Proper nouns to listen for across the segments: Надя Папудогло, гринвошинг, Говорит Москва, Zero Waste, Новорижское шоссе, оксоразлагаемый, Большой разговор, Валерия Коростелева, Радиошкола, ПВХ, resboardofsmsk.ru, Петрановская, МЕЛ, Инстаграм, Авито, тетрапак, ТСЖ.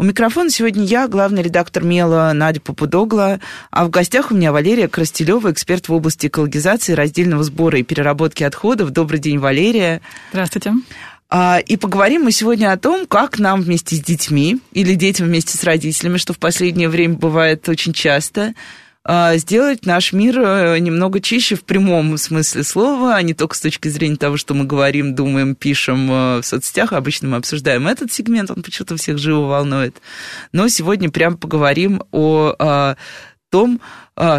У микрофона сегодня я, главный редактор МЕЛа Надя Папудогло, а в гостях у меня Валерия Коростелева, эксперт в области экологизации, раздельного сбора и переработки отходов. Добрый день, Валерия. Здравствуйте. И поговорим мы сегодня о том, как нам вместе с детьми или детям вместе с родителями, что в последнее время бывает очень часто, сделать наш мир немного чище в прямом смысле слова, а не только с точки зрения того, что мы говорим, думаем, пишем в соцсетях. Обычно мы обсуждаем этот сегмент, он почему-то всех живо волнует. Но сегодня прям поговорим о том,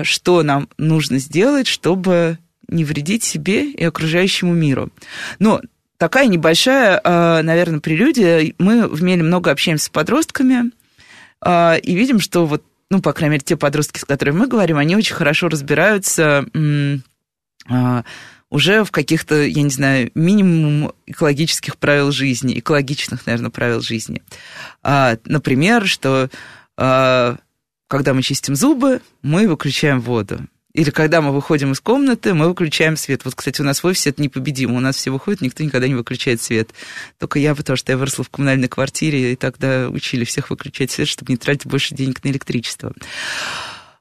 что нам нужно сделать, чтобы не вредить себе и окружающему миру. Но такая небольшая, наверное, прелюдия. Мы в МЕЛе много общаемся с подростками и видим, что вот, ну, по крайней мере, те подростки, с которыми мы говорим, они очень хорошо разбираются уже в каких-то, я не знаю, минимум экологических правил жизни, экологичных, наверное, правил жизни. Например, что когда мы чистим зубы, мы выключаем воду. Или когда мы выходим из комнаты, мы выключаем свет. Вот, кстати, у нас в офисе это непобедимо. У нас все выходят, никто никогда не выключает свет. Только я, потому что я выросла в коммунальной квартире, и тогда учили всех выключать свет, чтобы не тратить больше денег на электричество.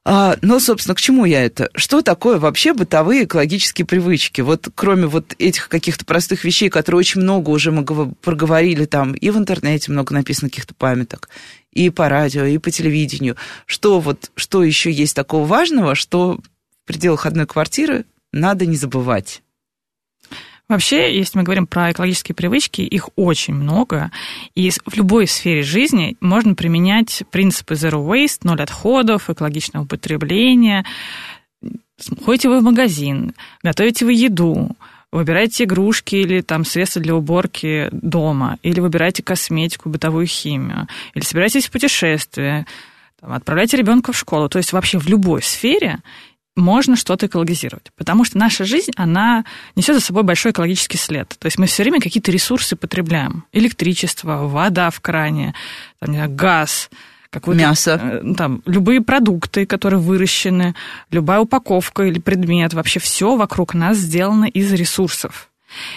Но, собственно, к чему я это? Что такое вообще бытовые экологические привычки? Вот кроме вот этих каких-то простых вещей, которые очень много уже мы проговорили там, и в интернете много написано каких-то памяток, и по радио, и по телевидению. Что еще есть такого важного, что в пределах одной квартиры надо не забывать? Вообще, если мы говорим про экологические привычки, их очень много, и в любой сфере жизни можно применять принципы Zero Waste, ноль отходов, экологичного потребления. Ходите вы в магазин, готовите вы еду, выбирайте игрушки или там средства для уборки дома, или выбирайте косметику, бытовую химию, или собирайтесь в путешествие, там, отправляйте ребенка в школу. То есть вообще в любой сфере можно что-то экологизировать, потому что наша жизнь, она несет за собой большой экологический след. То есть мы все время какие-то ресурсы потребляем. Электричество, вода в кране, там, газ, мясо. Там, любые продукты, которые выращены, любая упаковка или предмет, вообще все вокруг нас сделано из ресурсов.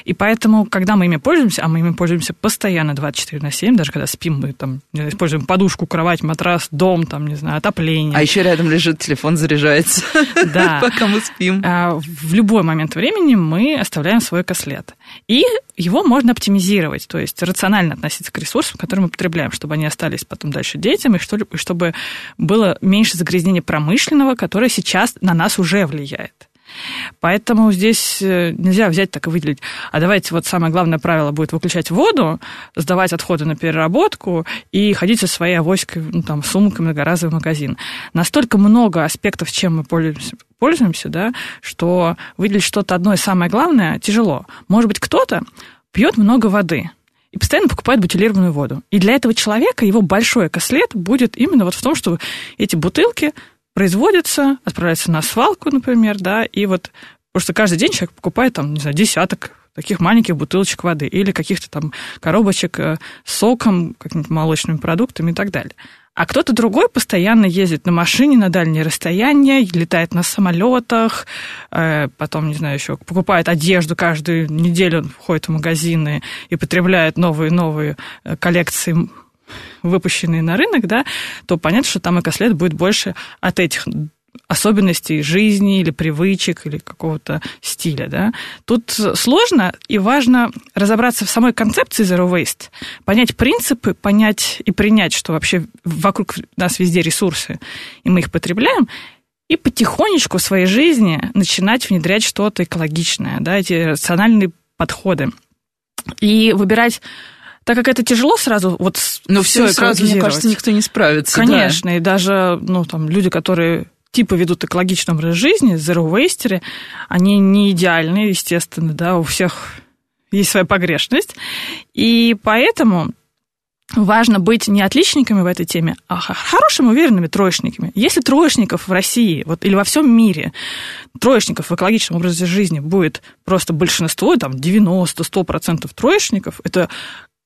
И поэтому, когда мы ими пользуемся, а мы ими пользуемся постоянно 24/7, даже когда спим, мы там используем подушку, кровать, матрас, дом, там, не знаю, отопление. А еще рядом лежит телефон, заряжается, да. Пока мы спим. В любой момент времени мы оставляем свой экослед. И его можно оптимизировать, то есть рационально относиться к ресурсам, которые мы потребляем, чтобы они остались потом дальше детям, и чтобы было меньше загрязнения промышленного, которое сейчас на нас уже влияет. Поэтому здесь нельзя взять так и выделить. А давайте вот самое главное правило будет выключать воду, сдавать отходы на переработку и ходить со своей авоськой, ну, там, сумкой, многоразовый магазин. Настолько много аспектов, чем мы пользуемся, да, что выделить что-то одно и самое главное тяжело. Может быть, кто-то пьет много воды и постоянно покупает бутилированную воду. И для этого человека его большой экослед будет именно вот в том, что эти бутылки производятся, отправляются на свалку, например, да, и вот просто каждый день человек покупает, там, не знаю, десяток таких маленьких бутылочек воды или каких-то там коробочек с соком, какими-то молочными продуктами и так далее. А кто-то другой постоянно ездит на машине на дальние расстояния, летает на самолетах, потом, не знаю, еще покупает одежду, каждую неделю он ходит в магазины и потребляет новые коллекции, выпущенные на рынок, да, то понятно, что там экослед будет больше от этих особенностей жизни или привычек, или какого-то стиля, да. Тут сложно и важно разобраться в самой концепции Zero Waste, понять принципы, понять и принять, что вообще вокруг нас везде ресурсы, и мы их потребляем, и потихонечку в своей жизни начинать внедрять что-то экологичное, да, эти рациональные подходы. И выбирать... Так как это тяжело сразу, вот но все сразу, мне кажется, никто не справится. Конечно, да. И даже там, люди, которые типа ведут экологичный образ жизни, zero-wastery, они не идеальны, естественно, да, у всех есть своя погрешность. И поэтому важно быть не отличниками в этой теме, а хорошими, уверенными троечниками. Если троечников в России или во всем мире, троечников в экологичном образе жизни будет просто большинство, там 90-100% троечников, это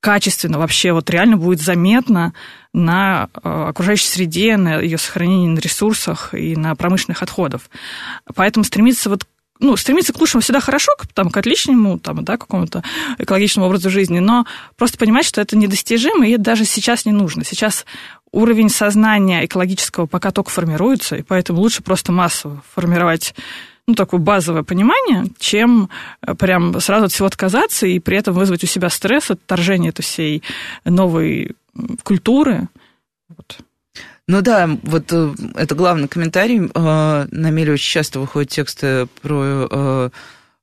качественно вообще реально будет заметно на окружающей среде, на ее сохранении, на ресурсах и на промышленных отходах. Поэтому стремиться стремиться к лучшему всегда хорошо, к отличному, какому-то экологичному образу жизни, но просто понимать, что это недостижимо, и это даже сейчас не нужно. Сейчас уровень сознания экологического пока только формируется, и поэтому лучше просто массово формировать такое базовое понимание, чем прям сразу от всего отказаться и при этом вызвать у себя стресс, отторжение этой всей новой культуры. Ну да, это главный комментарий. На МЕЛе очень часто выходят тексты про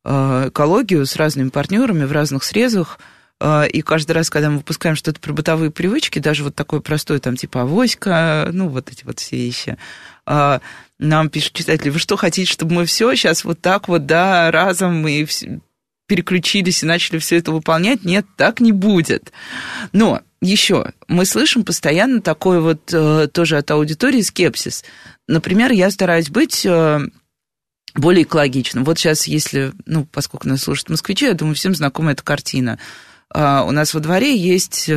экологию с разными партнерами в разных срезах. И каждый раз, когда мы выпускаем что-то про бытовые привычки, даже такое простое, типа авоська, эти все вещи, нам пишут читатели: вы что, хотите, чтобы мы все сейчас разом и переключились и начали все это выполнять? Нет, так не будет. Но еще мы слышим постоянно такой тоже от аудитории скепсис. Например, я стараюсь быть более экологичным. Сейчас, если, поскольку нас слушают москвичи, я думаю, всем знакома эта картина. У нас во дворе есть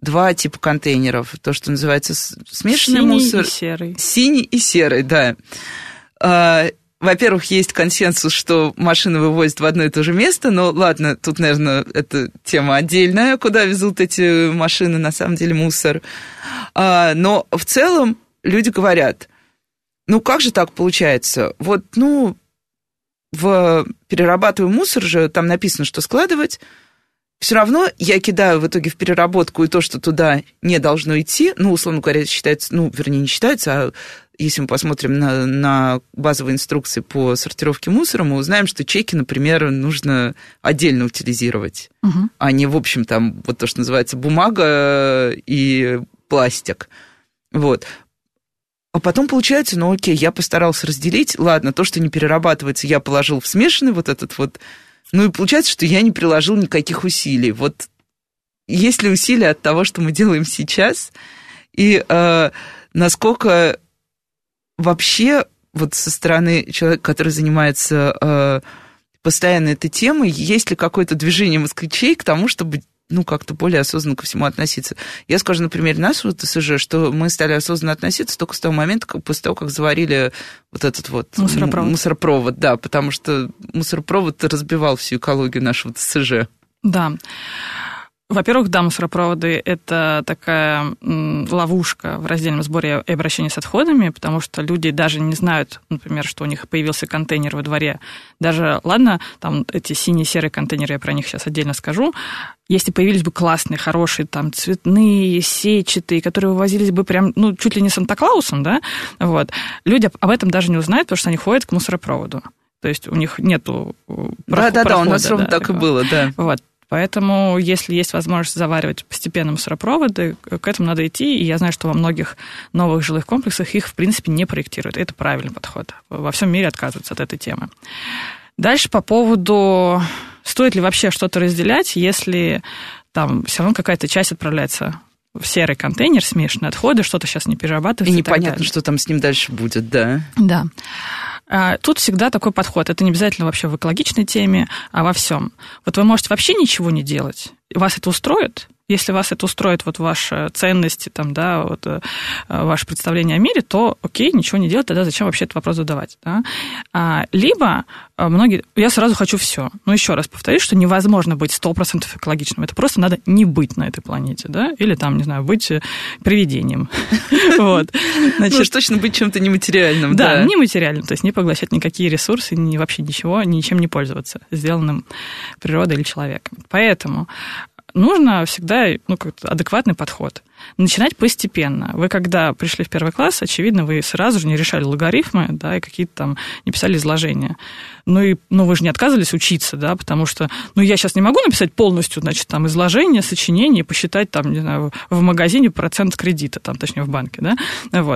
два типа контейнеров. То, что называется смешанный мусор. Синий и серый. Синий и серый, да. Во-первых, есть консенсус, что машины вывозят в одно и то же место, но ладно, тут, наверное, это тема отдельная, куда везут эти машины, на самом деле, мусор. Но в целом люди говорят: как же так получается? Перерабатываю мусор же, там написано, что складывать. Все равно я кидаю в итоге в переработку и то, что туда не должно идти, условно говоря, считается, не считается, а если мы посмотрим на базовые инструкции по сортировке мусора, мы узнаем, что чеки, например, нужно отдельно утилизировать, а не, в общем, то, что называется, бумага и пластик. А потом получается, я постарался разделить, ладно, то, что не перерабатывается, я положил в смешанный и получается, что я не приложил никаких усилий. Есть ли усилия от того, что мы делаем сейчас? И насколько вообще со стороны человека, который занимается постоянно этой темой, есть ли какое-то движение москвичей к тому, чтобы как-то более осознанно ко всему относиться? Я скажу, например, нас ТСЖ, что мы стали осознанно относиться только с того момента, после того, как заварили мусоропровод, да, потому что мусоропровод разбивал всю экологию нашего ТСЖ. Да. Во-первых, да, мусоропроводы – это такая ловушка в раздельном сборе и обращении с отходами, потому что люди даже не знают, например, что у них появился контейнер во дворе. Даже, ладно, эти синие-серые контейнеры, я про них сейчас отдельно скажу. Если появились бы классные, хорошие, цветные, сетчатые, которые вывозились бы прям, чуть ли не Санта-Клаусом, да, люди об этом даже не узнают, потому что они ходят к мусоропроводу. То есть у них нету прохода. Да, у нас ровно так и было, да. Поэтому, если есть возможность заваривать постепенно мусоропроводы, к этому надо идти. И я знаю, что во многих новых жилых комплексах их, в принципе, не проектируют. Это правильный подход. Во всем мире отказываются от этой темы. Дальше по поводу, стоит ли вообще что-то разделять, если все равно какая-то часть отправляется в серый контейнер, смешанные отходы, что-то сейчас не перерабатывается. И непонятно, что там с ним дальше будет, да? Да. Тут всегда такой подход. Это не обязательно вообще в экологичной теме, а во всем. Вы можете вообще ничего не делать. Вас это устроит? Если вас это устроит, ваши ценности, ваше представление о мире, то окей, ничего не делать, тогда зачем вообще этот вопрос задавать? Да? Либо многие... Я сразу хочу все. Еще раз повторюсь, что невозможно быть 100% экологичным. Это просто надо не быть на этой планете, да? Или быть привидением. Точно быть чем-то нематериальным. Да, нематериальным, то есть не поглощать никакие ресурсы, вообще ничего, ничем не пользоваться, сделанным природой или человеком. Поэтому... нужно всегда адекватный подход. Начинать постепенно. Вы когда пришли в первый класс, очевидно, вы сразу же не решали логарифмы, да, и какие-то не писали изложения. Вы же не отказывались учиться, да, потому что, я сейчас не могу написать полностью, изложение, сочинение, посчитать, в магазине процент кредита, точнее, в банке, да,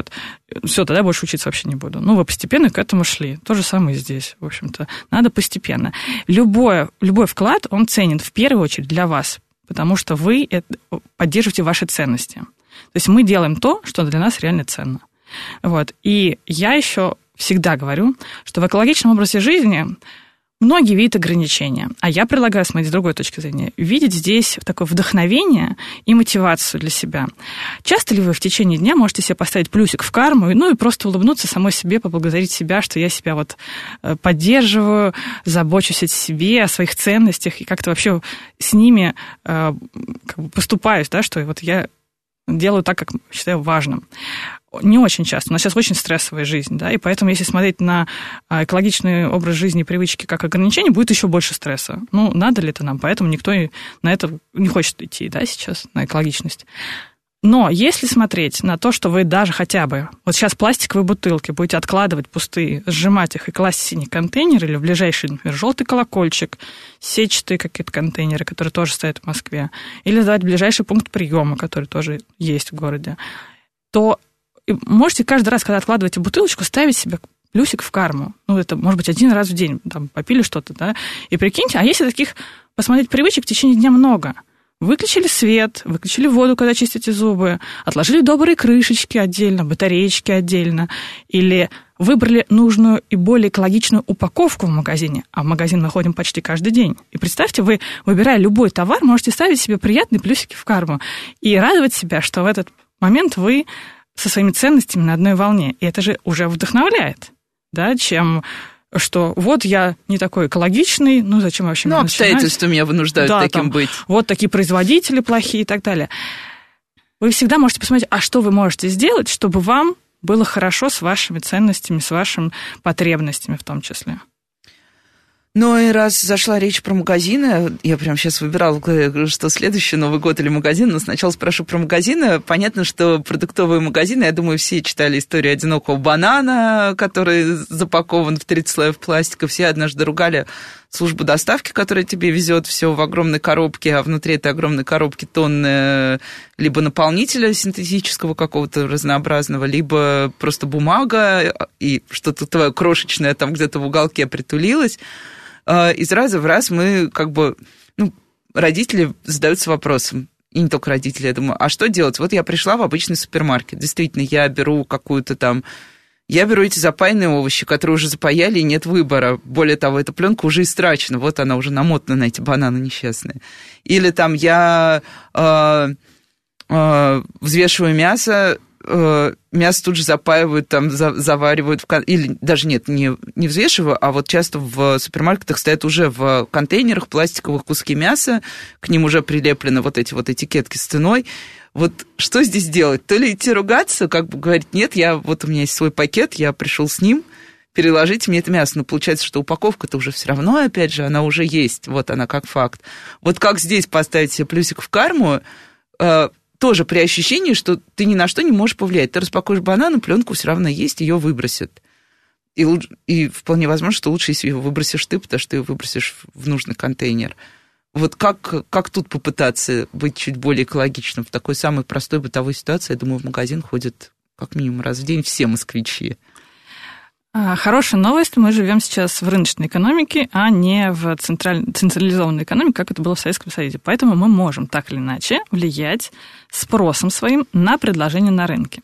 Все, тогда больше учиться вообще не буду. Вы постепенно к этому шли. То же самое и здесь, в общем-то. Надо постепенно. Любой вклад, он ценен в первую очередь для вас. потому что вы поддерживаете ваши ценности. То есть мы делаем то, что для нас реально ценно. Вот. И я еще всегда говорю, что в экологичном образе жизни многие видят ограничения. А я предлагаю смотреть с другой точки зрения. Видеть здесь такое вдохновение и мотивацию для себя. Часто ли вы в течение дня можете себе поставить плюсик в карму, ну и просто улыбнуться самой себе, поблагодарить себя, что я себя вот поддерживаю, забочусь о себе, о своих ценностях, и как-то вообще с ними как бы поступаюсь, да, что вот я делаю так, как считаю важным. Не очень часто. У нас сейчас очень стрессовая жизнь, да, и поэтому, если смотреть на экологичный образ жизни и привычки как ограничение, будет еще больше стресса. Ну, надо ли это нам? Поэтому никто и на это не хочет идти, да, сейчас, на экологичность. Но если смотреть на то, что вы даже хотя бы... Вот сейчас пластиковые бутылки будете откладывать пустые, сжимать их и класть в синий контейнер или в ближайший, например, желтый колокольчик, сетчатые какие-то контейнеры, которые тоже стоят в Москве, или сдавать в ближайший пункт приема, который тоже есть в городе, то можете каждый раз, когда откладываете бутылочку, ставить себе плюсик в карму. Ну, это, может быть, один раз в день, там, попили что-то, да, и прикиньте, а если таких, посмотреть, привычек в течение дня много... Выключили свет, выключили воду, когда чистите зубы, отложили добрые крышечки отдельно, батареечки отдельно, или выбрали нужную и более экологичную упаковку в магазине, а в магазин мы ходим почти каждый день. И представьте, вы, выбирая любой товар, можете ставить себе приятные плюсики в карму и радовать себя, что в этот момент вы со своими ценностями на одной волне. И это же уже вдохновляет, да, чем... что вот я не такой экологичный, ну зачем вообще мне начинать? Ну, обстоятельства меня вынуждают таким быть. Вот такие производители плохие и так далее. Вы всегда можете посмотреть, а что вы можете сделать, чтобы вам было хорошо с вашими ценностями, с вашими потребностями в том числе. Ну и раз зашла речь про магазины, я прямо сейчас выбирала, что следующий Новый год или магазин, но сначала спрошу про магазины. Понятно, что продуктовые магазины, я думаю, все читали историю одинокого банана, который запакован в 30 слоев пластика, все однажды ругали службу доставки, которая тебе везет все в огромной коробке, а внутри этой огромной коробки тонны либо наполнителя синтетического какого-то разнообразного, либо просто бумага, и что-то твое крошечное там где-то в уголке притулилось. Из раза в раз мы как бы... Ну, родители задаются вопросом, и не только родители, я думаю, а что делать? Вот я пришла в обычный супермаркет, действительно, я беру какую-то там... Я беру эти запаянные овощи, которые уже запаяли, и нет выбора. Более того, эта пленка уже истрачена, вот она уже намотана на эти бананы несчастные. Или там я взвешиваю мясо, мясо тут же запаивают, там, заваривают. Или даже нет, не взвешиваю, а вот часто в супермаркетах стоят уже в контейнерах пластиковых куски мяса, к ним уже прилеплены вот эти вот этикетки с ценой. Вот что здесь делать? То ли идти ругаться, как бы говорить, нет, вот у меня есть свой пакет, я пришел с ним, переложите мне это мясо. Но получается, что упаковка-то уже все равно, опять же, она уже есть, вот она как факт. Вот как здесь поставить себе плюсик в карму, тоже при ощущении, что ты ни на что не можешь повлиять. Ты распакуешь банан, пленку все равно есть, ее выбросят. И вполне возможно, что лучше, если ее выбросишь ты, потому что ты ее выбросишь в нужный контейнер. Вот как тут попытаться быть чуть более экологичным? В такой самой простой бытовой ситуации, я думаю, в магазин ходят как минимум раз в день все москвичи. Хорошая новость. Мы живем сейчас в рыночной экономике, а не в централизованной экономике, как это было в Советском Союзе. Поэтому мы можем так или иначе влиять спросом своим на предложение на рынке.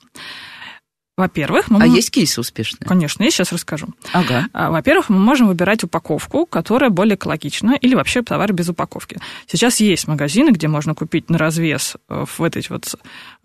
Во-первых, мы... А есть кейсы успешные? Конечно, я сейчас расскажу. Ага. Во-первых, мы можем выбирать упаковку, которая более экологична, или вообще товар без упаковки. Сейчас есть магазины, где можно купить на развес в этой вот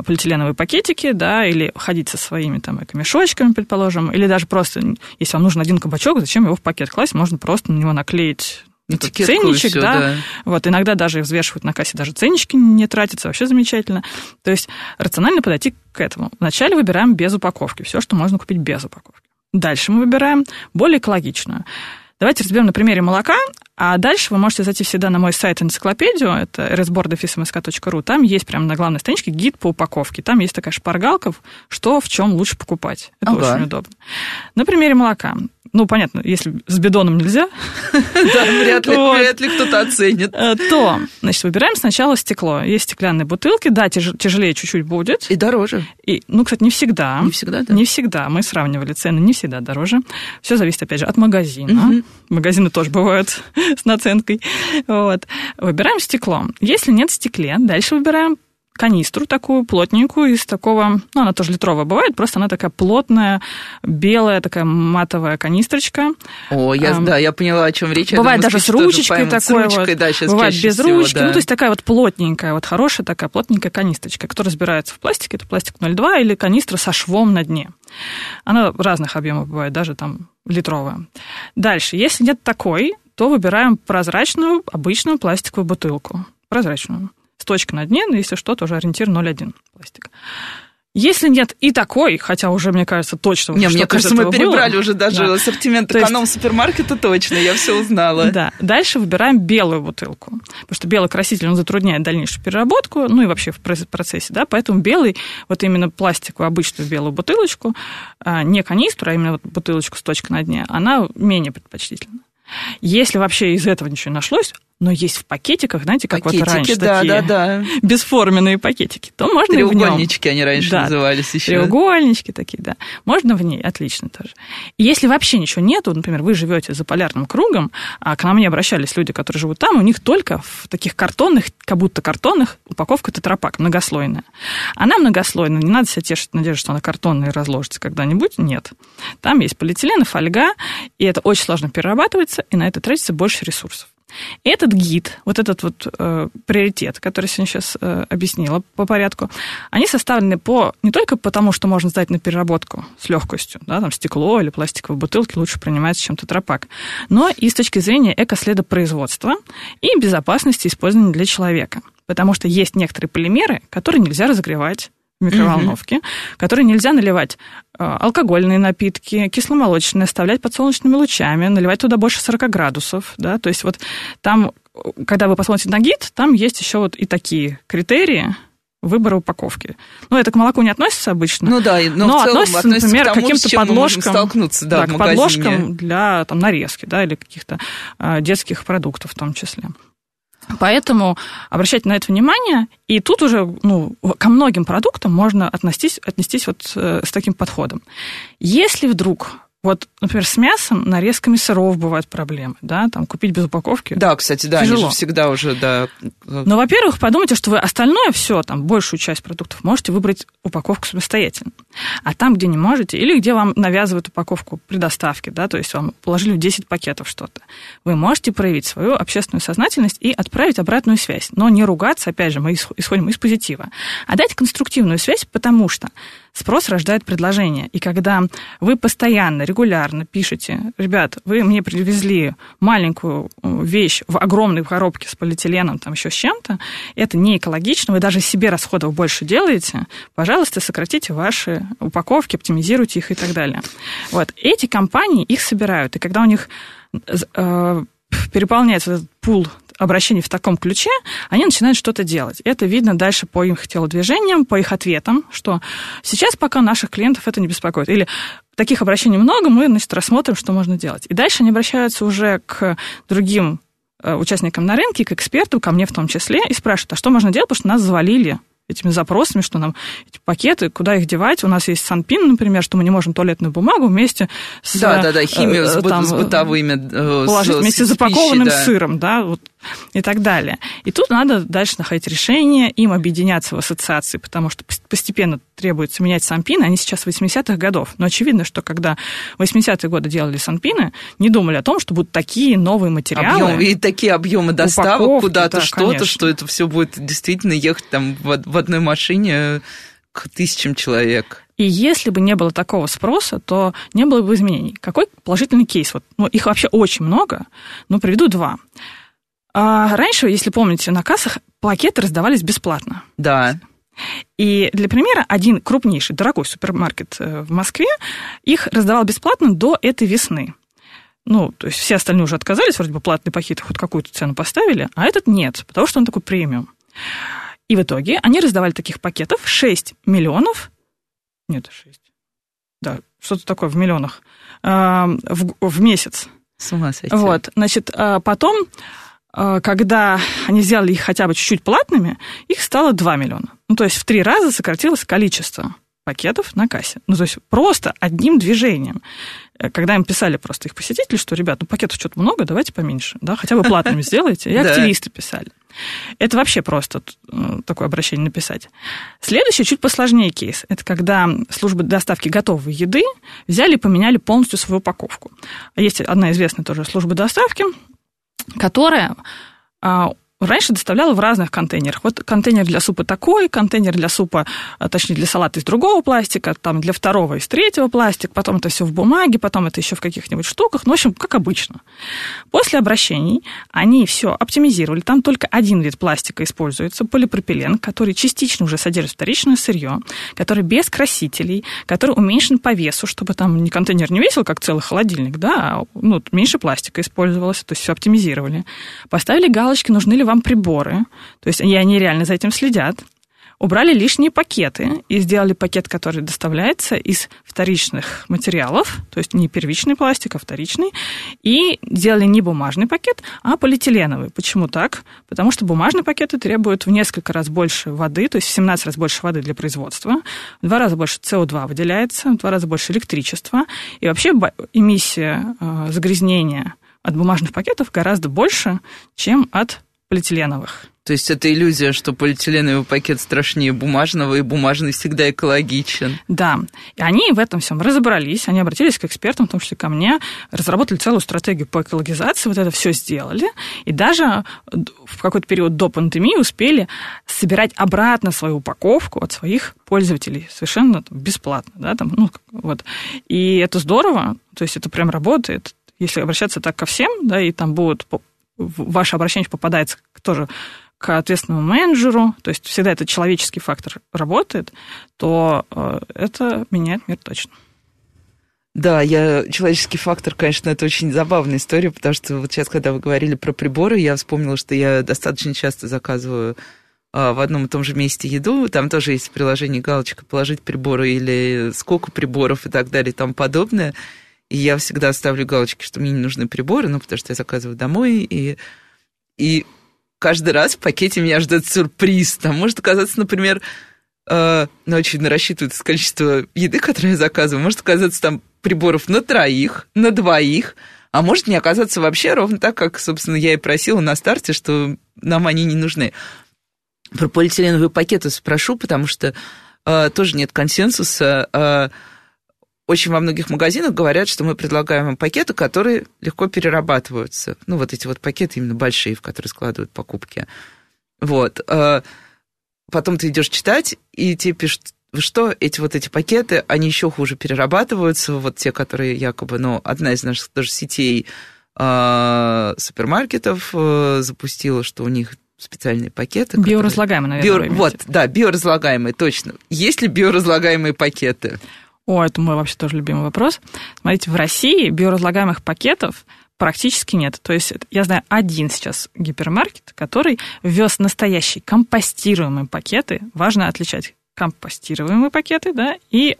полиэтиленовые пакетики, да, или ходить со своими там эко-мешочками, предположим, или даже просто, если вам нужен один кабачок, зачем его в пакет класть, можно просто на него наклеить... ценничек, все, да. Вот, иногда даже взвешивают на кассе, даже ценнички не тратятся, вообще замечательно. То есть рационально подойти к этому. Вначале выбираем без упаковки, все, что можно купить без упаковки. Дальше мы выбираем более экологичную. Давайте разберем на примере молока, а дальше вы можете зайти всегда на мой сайт энциклопедию, это resboardofsmsk.ru, там есть прямо на главной страничке гид по упаковке, там есть такая шпаргалка, что в чем лучше покупать. Это очень удобно. На примере молока. ну, понятно, если с бидоном нельзя... Да, вряд ли кто-то оценит. То, значит, выбираем сначала стекло. Есть стеклянные бутылки, да, тяжелее чуть-чуть будет. И дороже. Ну, кстати, не всегда. Не всегда, да. Не всегда. Мы сравнивали цены, не всегда дороже. Все зависит, опять же, от магазина. Магазины тоже бывают с наценкой. Вот. Выбираем стекло. Если нет в стекле, дальше выбираем канистру такую плотненькую из такого... Ну, она тоже литровая бывает, просто она такая плотная, белая, такая матовая канистрочка. О, я поняла, о чем речь. Бывает даже с ручечкой такой вот. Бывает без ручки. Ну, то есть такая вот плотненькая, вот хорошая такая плотненькая канистрочка. Кто разбирается в пластике, это пластик 0,2 или канистра со швом на дне. Она разных объемов бывает, даже там литровая. Дальше, если нет такой, то выбираем прозрачную, обычную пластиковую бутылку. Прозрачную. Точка на дне, но если что, тоже ориентир 0,1 пластик. Если нет и такой, хотя уже, мне кажется, точно... Не, мне кажется, мы перебрали было. Уже даже да. ассортимент эконом-супермаркета, точно, я все узнала. Да. Дальше выбираем белую бутылку, потому что белый краситель, он затрудняет дальнейшую переработку, ну и вообще в процессе, да, поэтому белый, вот именно пластиковую, обычную белую бутылочку, не канистру, а именно вот бутылочку с точкой на дне, она менее предпочтительна. Если вообще из этого ничего не нашлось, но есть в пакетиках, знаете, как пакетики, вот раньше да, такие да. бесформенные пакетики, то можно и в нем. Треугольнички они раньше да, назывались еще. Треугольнички такие, да. Можно в ней, отлично тоже. И если вообще ничего нету, например, вы живете за полярным кругом, а к нам не обращались люди, которые живут там, у них только в таких картонных, как будто картонных, упаковка тетрапак многослойная. Она многослойная, не надо себя тешить, надеясь, что она картонная и разложится когда-нибудь, нет. Там есть полиэтилен, фольга, и это очень сложно перерабатывается, и на это тратится больше ресурсов. Этот гид, вот этот вот приоритет, который я сегодня сейчас объяснила по порядку, они составлены не только потому, что можно сдать на переработку с легкостью, да, там стекло или пластиковые бутылки лучше принимается, чем тетрапак, но и с точки зрения экоследа производства и безопасности использования для человека. Потому что есть некоторые полимеры, которые нельзя разогревать в микроволновке, которые нельзя наливать алкогольные напитки, кисломолочные, оставлять под солнечными лучами, наливать туда больше 40 градусов. Да? То есть вот там, когда вы посмотрите на гид, там есть еще вот и такие критерии выбора упаковки. Ну, это к молоку не относится обычно, ну, да, но в целом относится, например, к каким-то подложкам, да, к подложкам для там, нарезки да, или каких-то детских продуктов в том числе. Поэтому обращайте на это внимание, и тут уже ну, ко многим продуктам можно отнестись вот с таким подходом. Если вдруг, вот, например, с мясом, нарезками сыров бывают проблемы, да, там купить без упаковки. Да, кстати, да, тяжело. Они же всегда уже, да. Но, во-первых, подумайте, что вы остальное все, там, большую часть продуктов можете выбрать упаковку самостоятельно. А там, где не можете, или где вам навязывают упаковку при доставке, да, то есть вам положили в 10 пакетов что-то, вы можете проявить свою общественную сознательность и отправить обратную связь. Но не ругаться, опять же, мы исходим из позитива. А дать конструктивную связь, потому что спрос рождает предложение. И когда вы постоянно, регулярно пишете, ребят, вы мне привезли маленькую вещь в огромной коробке с полиэтиленом, там еще с чем-то, это не экологично, вы даже себе расходов больше делаете, пожалуйста, сократите ваши упаковки, оптимизируйте их и так далее. Вот. Эти компании их собирают, и когда у них переполняется этот пул обращений в таком ключе, они начинают что-то делать. Это видно дальше по их телодвижениям, по их ответам, что сейчас пока наших клиентов это не беспокоит. Или таких обращений много, мы, значит, рассмотрим, что можно делать. И дальше они обращаются уже к другим участникам на рынке, к эксперту, ко мне в том числе, и спрашивают, а что можно делать, потому что нас завалили этими запросами, что нам эти пакеты, куда их девать. У нас есть санпин, например, что мы не можем туалетную бумагу вместе с... Да-да-да, химию там, с бытовыми... Положить вместе с запакованным пищей, да. сыром, да, вот, и так далее. И тут надо дальше находить решение, им объединяться в ассоциации, потому что постепенно требуется менять санпины. Они сейчас 80-х годов. Но очевидно, что когда в 80-е годы делали санпины, не думали о том, что будут такие новые материалы. И такие объемы доставок упаковки, куда-то, да, что-то, конечно. Что это все будет действительно ехать там в одной машине к тысячам человек. И если бы не было такого спроса, то не было бы изменений. Какой положительный кейс? Вот, ну, их вообще очень много, но приведу два. А раньше, если помните, на кассах пакеты раздавались бесплатно. Да. И для примера, один крупнейший, дорогой супермаркет в Москве их раздавал бесплатно до этой весны. Ну, то есть все остальные уже отказались, вроде бы платные пакеты хоть какую-то цену поставили, а этот нет, потому что он такой премиум. И в итоге они раздавали таких пакетов 6 миллионов... Нет, 6. Да, что-то такое в миллионах в месяц. С ума сойти. Вот, значит, потом, когда они сделали их хотя бы чуть-чуть платными, их стало 2 миллиона. Ну, то есть в 3 раза сократилось количество пакетов на кассе. Ну, то есть просто одним движением. Когда им писали просто их посетители, что, ребят, ну, пакетов что-то много, давайте поменьше, да, хотя бы платными сделайте. И активисты писали. Это вообще просто такое обращение написать. Следующий, чуть посложнее кейс. Это когда службы доставки готовой еды взяли и поменяли полностью свою упаковку. Есть одна известная тоже служба доставки, которая раньше доставляла в разных контейнерах. Вот контейнер для супа такой, контейнер для супа, точнее, для салата из другого пластика, там для второго из третьего пластик, потом это все в бумаге, потом это еще в каких-нибудь штуках. Ну, в общем, как обычно. После обращений они все оптимизировали. Там только один вид пластика используется, полипропилен, который частично уже содержит вторичное сырье, который без красителей, который уменьшен по весу, чтобы там контейнер не весил, как целый холодильник, да, а ну, меньше пластика использовалось, то есть все оптимизировали. Поставили галочки, нужны ли вам приборы, то есть они реально за этим следят, убрали лишние пакеты и сделали пакет, который доставляется из вторичных материалов, то есть не первичный пластик, а вторичный, и сделали не бумажный пакет, а полиэтиленовый. Почему так? Потому что бумажные пакеты требуют в несколько раз больше воды, то есть в 17 раз больше воды для производства, в 2 раза больше СО2 выделяется, в 2 раза больше электричества, и вообще эмиссия загрязнения от бумажных пакетов гораздо больше, чем от полиэтиленовых. То есть это иллюзия, что полиэтиленовый пакет страшнее бумажного, и бумажный всегда экологичен. Да. И они в этом всем разобрались, они обратились к экспертам, в том числе ко мне, разработали целую стратегию по экологизации, вот это все сделали, и даже в какой-то период до пандемии успели собирать обратно свою упаковку от своих пользователей совершенно там, бесплатно. Да, там, ну, вот. И это здорово, то есть это прям работает. Если обращаться так ко всем, да, и там будут... Ваше обращение попадается тоже к ответственному менеджеру, то есть всегда этот человеческий фактор работает, то это меняет мир точно. Да, человеческий фактор, конечно, это очень забавная история, потому что вот сейчас, когда вы говорили про приборы, я вспомнила, что я достаточно часто заказываю в одном и том же месте еду, там тоже есть приложение галочка «Положить приборы» или «Сколько приборов» и так далее и тому подобное. И я всегда ставлю галочки, что мне не нужны приборы, ну, потому что я заказываю домой, и каждый раз в пакете меня ждет сюрприз. Там может оказаться, например, ну, очевидно, рассчитывается количество еды, которую я заказываю, может оказаться там приборов на 3, на 2, а может не оказаться вообще ровно так, как, собственно, я и просила на старте, что нам они не нужны. Про полиэтиленовые пакеты спрошу, потому что тоже нет консенсуса. Очень во многих магазинах говорят, что мы предлагаем им пакеты, которые легко перерабатываются. Ну, вот эти вот пакеты именно большие, в которые складывают покупки. Вот. Потом ты идешь читать, и тебе пишут, что эти пакеты, они еще хуже перерабатываются. Вот те, которые якобы... Ну, одна из наших тоже сетей супермаркетов запустила, что у них специальные пакеты. Биоразлагаемые, наверное. Вот, да, биоразлагаемые, точно. Есть ли биоразлагаемые пакеты? О, это мой вообще тоже любимый вопрос. Смотрите, в России биоразлагаемых пакетов практически нет. То есть я знаю один сейчас гипермаркет, который вез настоящие компостируемые пакеты. Важно отличать компостируемые пакеты, да, и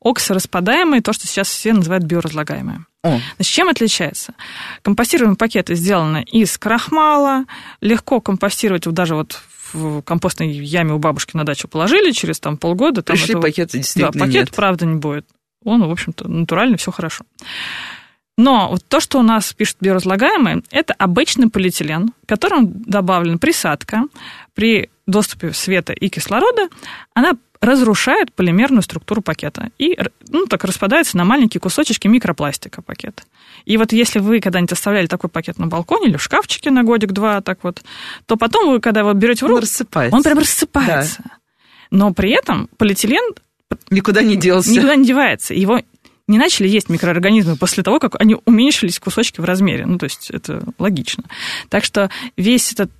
оксораспадаемые, то, что сейчас все называют биоразлагаемые. Значит, чем отличается? Компостируемые пакеты сделаны из крахмала, легко компостировать даже вот в компостной яме у бабушки на дачу положили, через там, полгода... Там пришли, этого... пакеты действительно да, пакет, нет. Правда, не будет. Он, в общем-то, натуральный, все хорошо. Но вот то, что у нас пишут биоразлагаемые, это обычный полиэтилен, в котором добавлена присадка. При доступе света и кислорода она разрушает полимерную структуру пакета и ну, так распадается на маленькие кусочки микропластика пакет. И вот если вы когда-нибудь оставляли такой пакет на балконе или в шкафчике на годик-два, так вот, то потом вы, когда его берете в руку, он прям рассыпается. Да. Но при этом полиэтилен никуда не делся. Никуда не девается. Его не начали есть микроорганизмы после того, как они уменьшились кусочки в размере. Ну, то есть это логично. Так что весь этот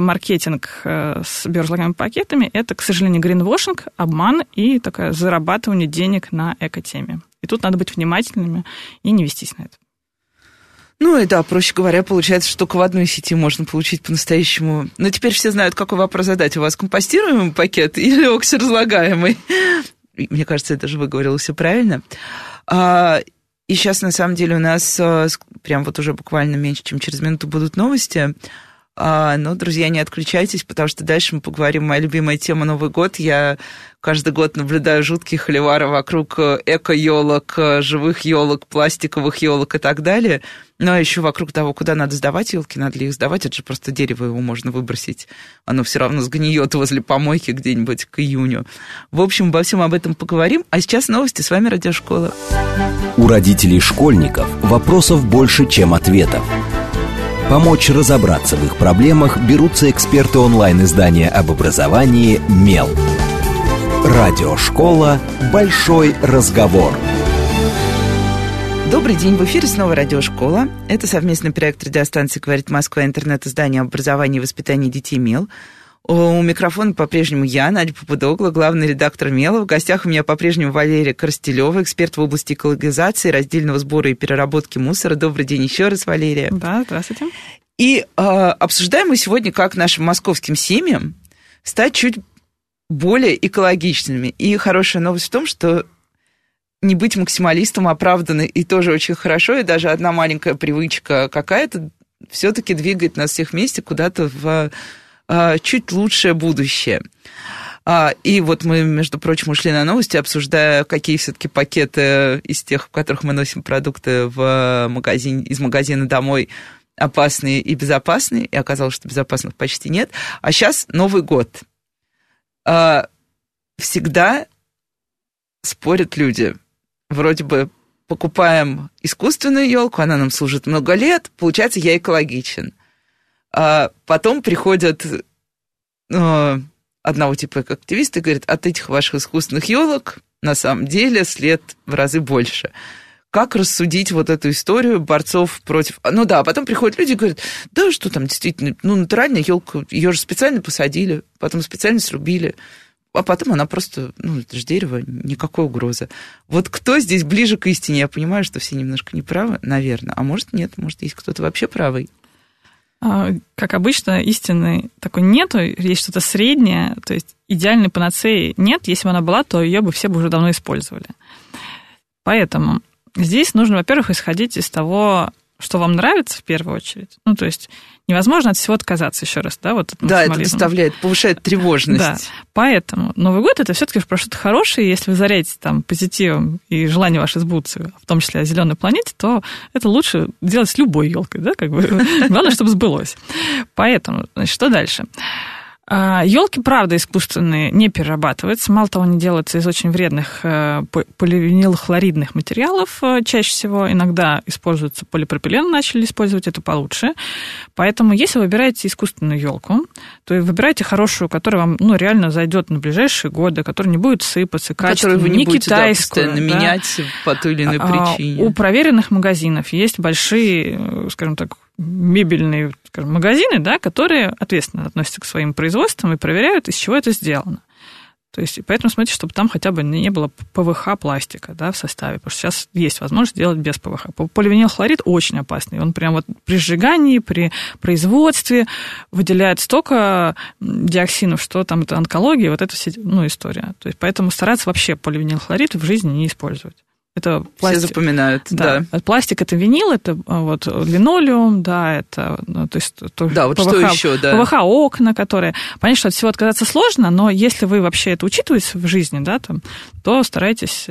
маркетинг с биоразлагаемыми пакетами – это, к сожалению, гринвошинг, обман и такое зарабатывание денег на экотеме. И тут надо быть внимательными и не вестись на это. Ну и да, проще говоря, получается, что только в одной сети можно получить по-настоящему... Но теперь все знают, какой вопрос задать. У вас компостируемый пакет или оксоразлагаемый? Мне кажется, я даже выговорила все правильно. И сейчас, на самом деле, у нас прям вот уже буквально меньше, чем через минуту будут новости. Но, друзья, не отключайтесь, потому что дальше мы поговорим. Моя любимая тема — Новый год. Я каждый год наблюдаю жуткие холивары вокруг эко-елок, живых елок, пластиковых елок и так далее. Но еще вокруг того, куда надо сдавать елки, надо ли их сдавать. Это же просто дерево, его можно выбросить. Оно все равно сгниет возле помойки где-нибудь к июню. В общем, обо всем об этом поговорим. А сейчас новости. С вами Радиошкола. У родителей школьников вопросов больше, чем ответов. Помочь разобраться в их проблемах берутся эксперты онлайн-издания об образовании «МЕЛ». Радиошкола «Большой разговор». Добрый день, в эфире снова Радиошкола. Это совместный проект радиостанции «Говорит Москва», интернет-издания об образовании и воспитании детей «МЕЛ». У микрофона по-прежнему я, Надя Папудогло, главный редактор МЕЛа. В гостях у меня по-прежнему Валерия Коростелева, эксперт в области экологизации, раздельного сбора и переработки мусора. Добрый день еще раз, Валерия. Да, здравствуйте. И обсуждаем мы сегодня, как нашим московским семьям стать чуть более экологичными. И хорошая новость в том, что не быть максималистом оправдано и тоже очень хорошо, и даже одна маленькая привычка какая-то все-таки двигает нас всех вместе куда-то в чуть лучшее будущее. И вот мы, между прочим, ушли на новости, обсуждая, какие все-таки пакеты из тех, в которых мы носим продукты в магазин, из магазина домой, опасные и безопасные. И оказалось, что безопасных почти нет. А сейчас Новый год. Всегда спорят люди. Вроде бы покупаем искусственную елку, она нам служит много лет, получается, я экологичен. А потом приходят одного типа активисты и говорят, от этих ваших искусственных елок на самом деле след в разы больше. Как рассудить вот эту историю борцов против... Ну да, потом приходят люди и говорят, да что там действительно, ну натуральная елка, ее же специально посадили, потом специально срубили, а потом она просто, ну это же дерево, никакой угрозы. Вот кто здесь ближе к истине? Я понимаю, что все немножко неправы, наверное, а может нет, может есть кто-то вообще правый. Как обычно, истины такой нету, есть что-то среднее, то есть идеальной панацеи нет, если бы она была, то ее бы все бы уже давно использовали. Поэтому здесь нужно, во-первых, исходить из того, что вам нравится в первую очередь. Ну, то есть невозможно от всего отказаться еще раз, да, вот от максимализма. Да, это доставляет, повышает тревожность. Да, поэтому Новый год — это все-таки про что-то хорошее, если вы зарядите там позитивом и желания ваши сбудутся, в том числе о зеленой планете, то это лучше делать с любой елкой, да, как бы. Главное, чтобы сбылось. Поэтому, значит, что дальше? Елки, правда, искусственные не перерабатываются, мало того, они делаются из очень вредных поливинилхлоридных материалов чаще всего, иногда используются полипропилен, начали использовать, это получше. Поэтому, если вы выбираете искусственную елку, то выбирайте хорошую, которая вам ну, реально зайдет на ближайшие годы, которая не будет сыпаться, качественную, которую вы не будете китайскую, да, постоянно менять по той или иной причине. У проверенных магазинов есть большие, скажем так, мебельные, скажем, магазины, да, которые ответственно относятся к своим производствам и проверяют, из чего это сделано. То есть, и поэтому смотрите, чтобы там хотя бы не было ПВХ пластика, да, в составе, потому что сейчас есть возможность делать без ПВХ. Поливинилхлорид очень опасный, он прям вот при сжигании, при производстве выделяет столько диоксинов, что там это онкология, вот эта ну, история. То есть, поэтому стараться вообще поливинилхлорид в жизни не использовать. Это пластик. Все запоминают, да. Пластик — это винил, это вот линолеум, да, это то есть, да, вот ПВХ, что еще, да. ПВХ-окна, которые... Понятно, что от всего отказаться сложно, но если вы вообще это учитываете в жизни, да, там, то старайтесь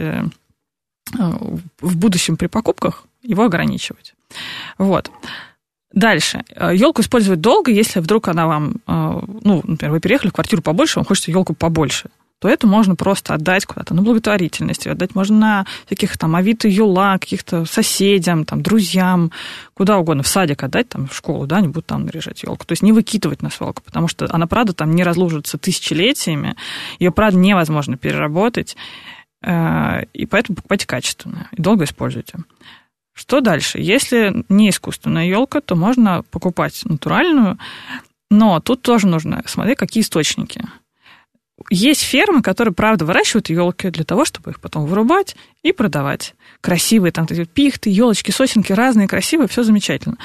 в будущем при покупках его ограничивать. Вот. Дальше. Елку использовать долго, если вдруг она вам... Ну, например, вы переехали в квартиру побольше, вам хочется елку побольше, то это можно просто отдать куда-то на благотворительность, отдать можно на всяких там Авито, Юла, каких-то соседям, там, друзьям, куда угодно, в садик отдать, там, в школу, да, они будут там наряжать елку. То есть не выкидывать на свалку, потому что она, правда, там не разложится тысячелетиями, ее, правда, невозможно переработать, и поэтому покупайте качественную и долго используйте. Что дальше? Если не искусственная елка, то можно покупать натуральную, но тут тоже нужно смотреть, какие источники. Есть фермы, которые, правда, выращивают елки для того, чтобы их потом вырубать и продавать. Красивые там пихты, елочки, сосенки разные, красивые, все замечательно.